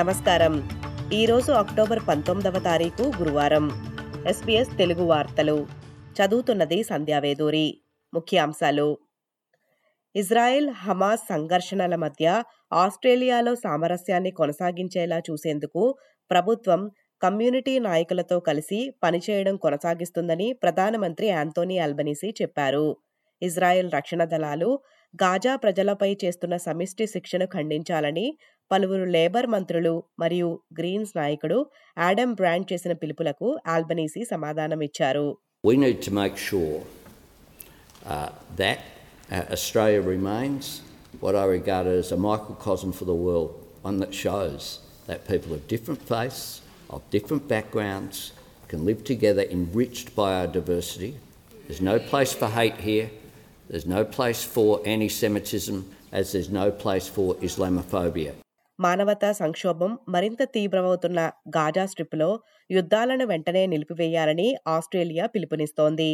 నమస్కారం. ఈరోజు అక్టోబర్ 19వ తారీఖు గురువారం. SBS తెలుగు వార్తలు చదువుతున్నది సంధ్యావేదూరి. ముఖ్యాంశాలు: ఇజ్రాయెల్ హమాస్ సంఘర్షణల మధ్య ఆస్ట్రేలియాలో సామరస్యాన్ని కొనసాగించేలా చూసేందుకు ప్రభుత్వం కమ్యూనిటీ నాయకులతో కలిసి పనిచేయడం కొనసాగిస్తుందని ప్రధానమంత్రి యాంథోనీ అల్బనీసీ చెప్పారు. ఇజ్రాయెల్ రక్షణ దళాలు గాజా ప్రజలపై చేస్తున్న సమిష్టి శిక్షను ఖండించాలని పలువురు లేబర్ మంత్రులు మరియు గ్రీన్స్ నాయకుడు ఆడమ్ బ్రాంట్ చేసిన పిలుపులకు అల్బనీసీ సమాధానమిచ్చారు. We need to make sure that Australia remains what I regard as a microcosm for the world, one that shows that people of different faiths, of different backgrounds can live together enriched by our diversity. There's no place for hate here. There's no place for anti-Semitism, as there's no place for Islamophobia. మానవతా సంక్షోభం మరింత తీవ్రమవుతున్న Gaza స్ట్రిప్లో యుద్ధాలను వెంటనే నిలిపివేయాలని Australia పిలుపునిస్తోంది.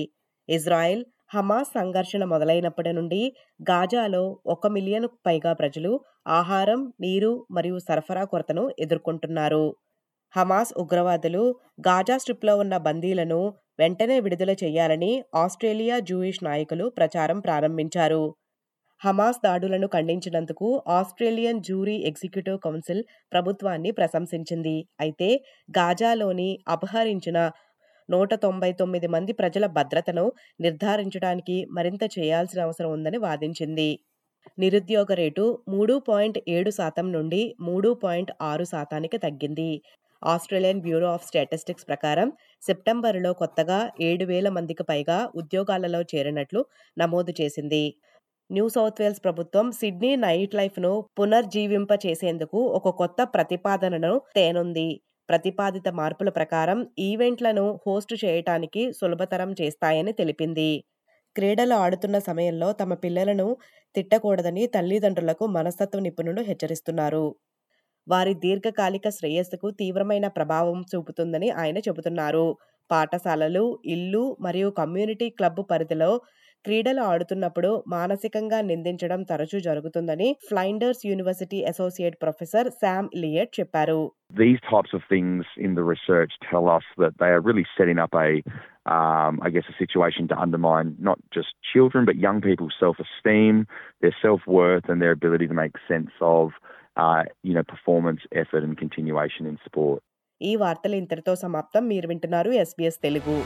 Israel Hamas సంఘర్షణ మొదలైనప్పటి నుండి గాజాలో 1 మిలియన్కు పైగా ప్రజలు ఆహారం, నీరు మరియు సరఫరా కొరతను ఎదుర్కొంటున్నారు. హమాస్ ఉగ్రవాదులు గాజా స్ట్రిప్లో ఉన్న బందీలను వెంటనే విడుదల చేయాలని ఆస్ట్రేలియా జూయిష్ నాయకులు ప్రచారం ప్రారంభించారు. హమాస్ దాడులను ఖండించినందుకు ఆస్ట్రేలియన్ జ్యూరీ ఎగ్జిక్యూటివ్ కౌన్సిల్ ప్రభుత్వాన్ని ప్రశంసించింది. అయితే గాజాలోని అపహరించిన 199 మంది ప్రజల భద్రతను నిర్ధారించడానికి మరింత చేయాల్సిన అవసరం ఉందని వాదించింది. నిరుద్యోగ రేటు 3.7% నుండి 3.6% తగ్గింది. ఆస్ట్రేలియన్ బ్యూరో ఆఫ్ స్టాటిస్టిక్స్ ప్రకారం సెప్టెంబరులో కొత్తగా 7,000 మందికి పైగా ఉద్యోగాలలో చేరినట్లు నమోదు చేసింది. న్యూ సౌత్ వేల్స్ ప్రభుత్వం సిడ్నీ నైట్ లైఫ్ను పునర్జీవింప చేసేందుకు ఒక కొత్త ప్రతిపాదనను తేనుంది. ప్రతిపాదిత మార్పుల ప్రకారం ఈవెంట్లను హోస్ట్ చేయటానికి సులభతరం చేస్తాయని తెలిపింది. క్రీడలు ఆడుతున్న సమయంలో తమ పిల్లలను తిట్టకూడదని తల్లిదండ్రులకు మనస్తత్వ నిపుణులు హెచ్చరిస్తున్నారు. వారి దీర్ఘకాలిక శ్రేయస్సుకు తీవ్రమైన ప్రభావం చూపుతుందని ఆయన చెబుతున్నారు. పాఠశాలలు, ఇల్లు మరియు కమ్యూనిటీ క్లబ్ పరిధిలో క్రీడలు ఆడుతున్నప్పుడు మానసికంగా నిందించడం తరచూ జరుగుతుందని Flinders university associate professor Sam Lear చెప్పారు. These types of things in the research tell us that they are really setting up a situation to undermine not just children but young people's self-esteem, their self-worth and their ability to make sense of performance, effort and continuation in sport. ఈ వార్తలు ఇంతటితో సమాప్తం. మీరు వింటున్నారు SBS Telugu.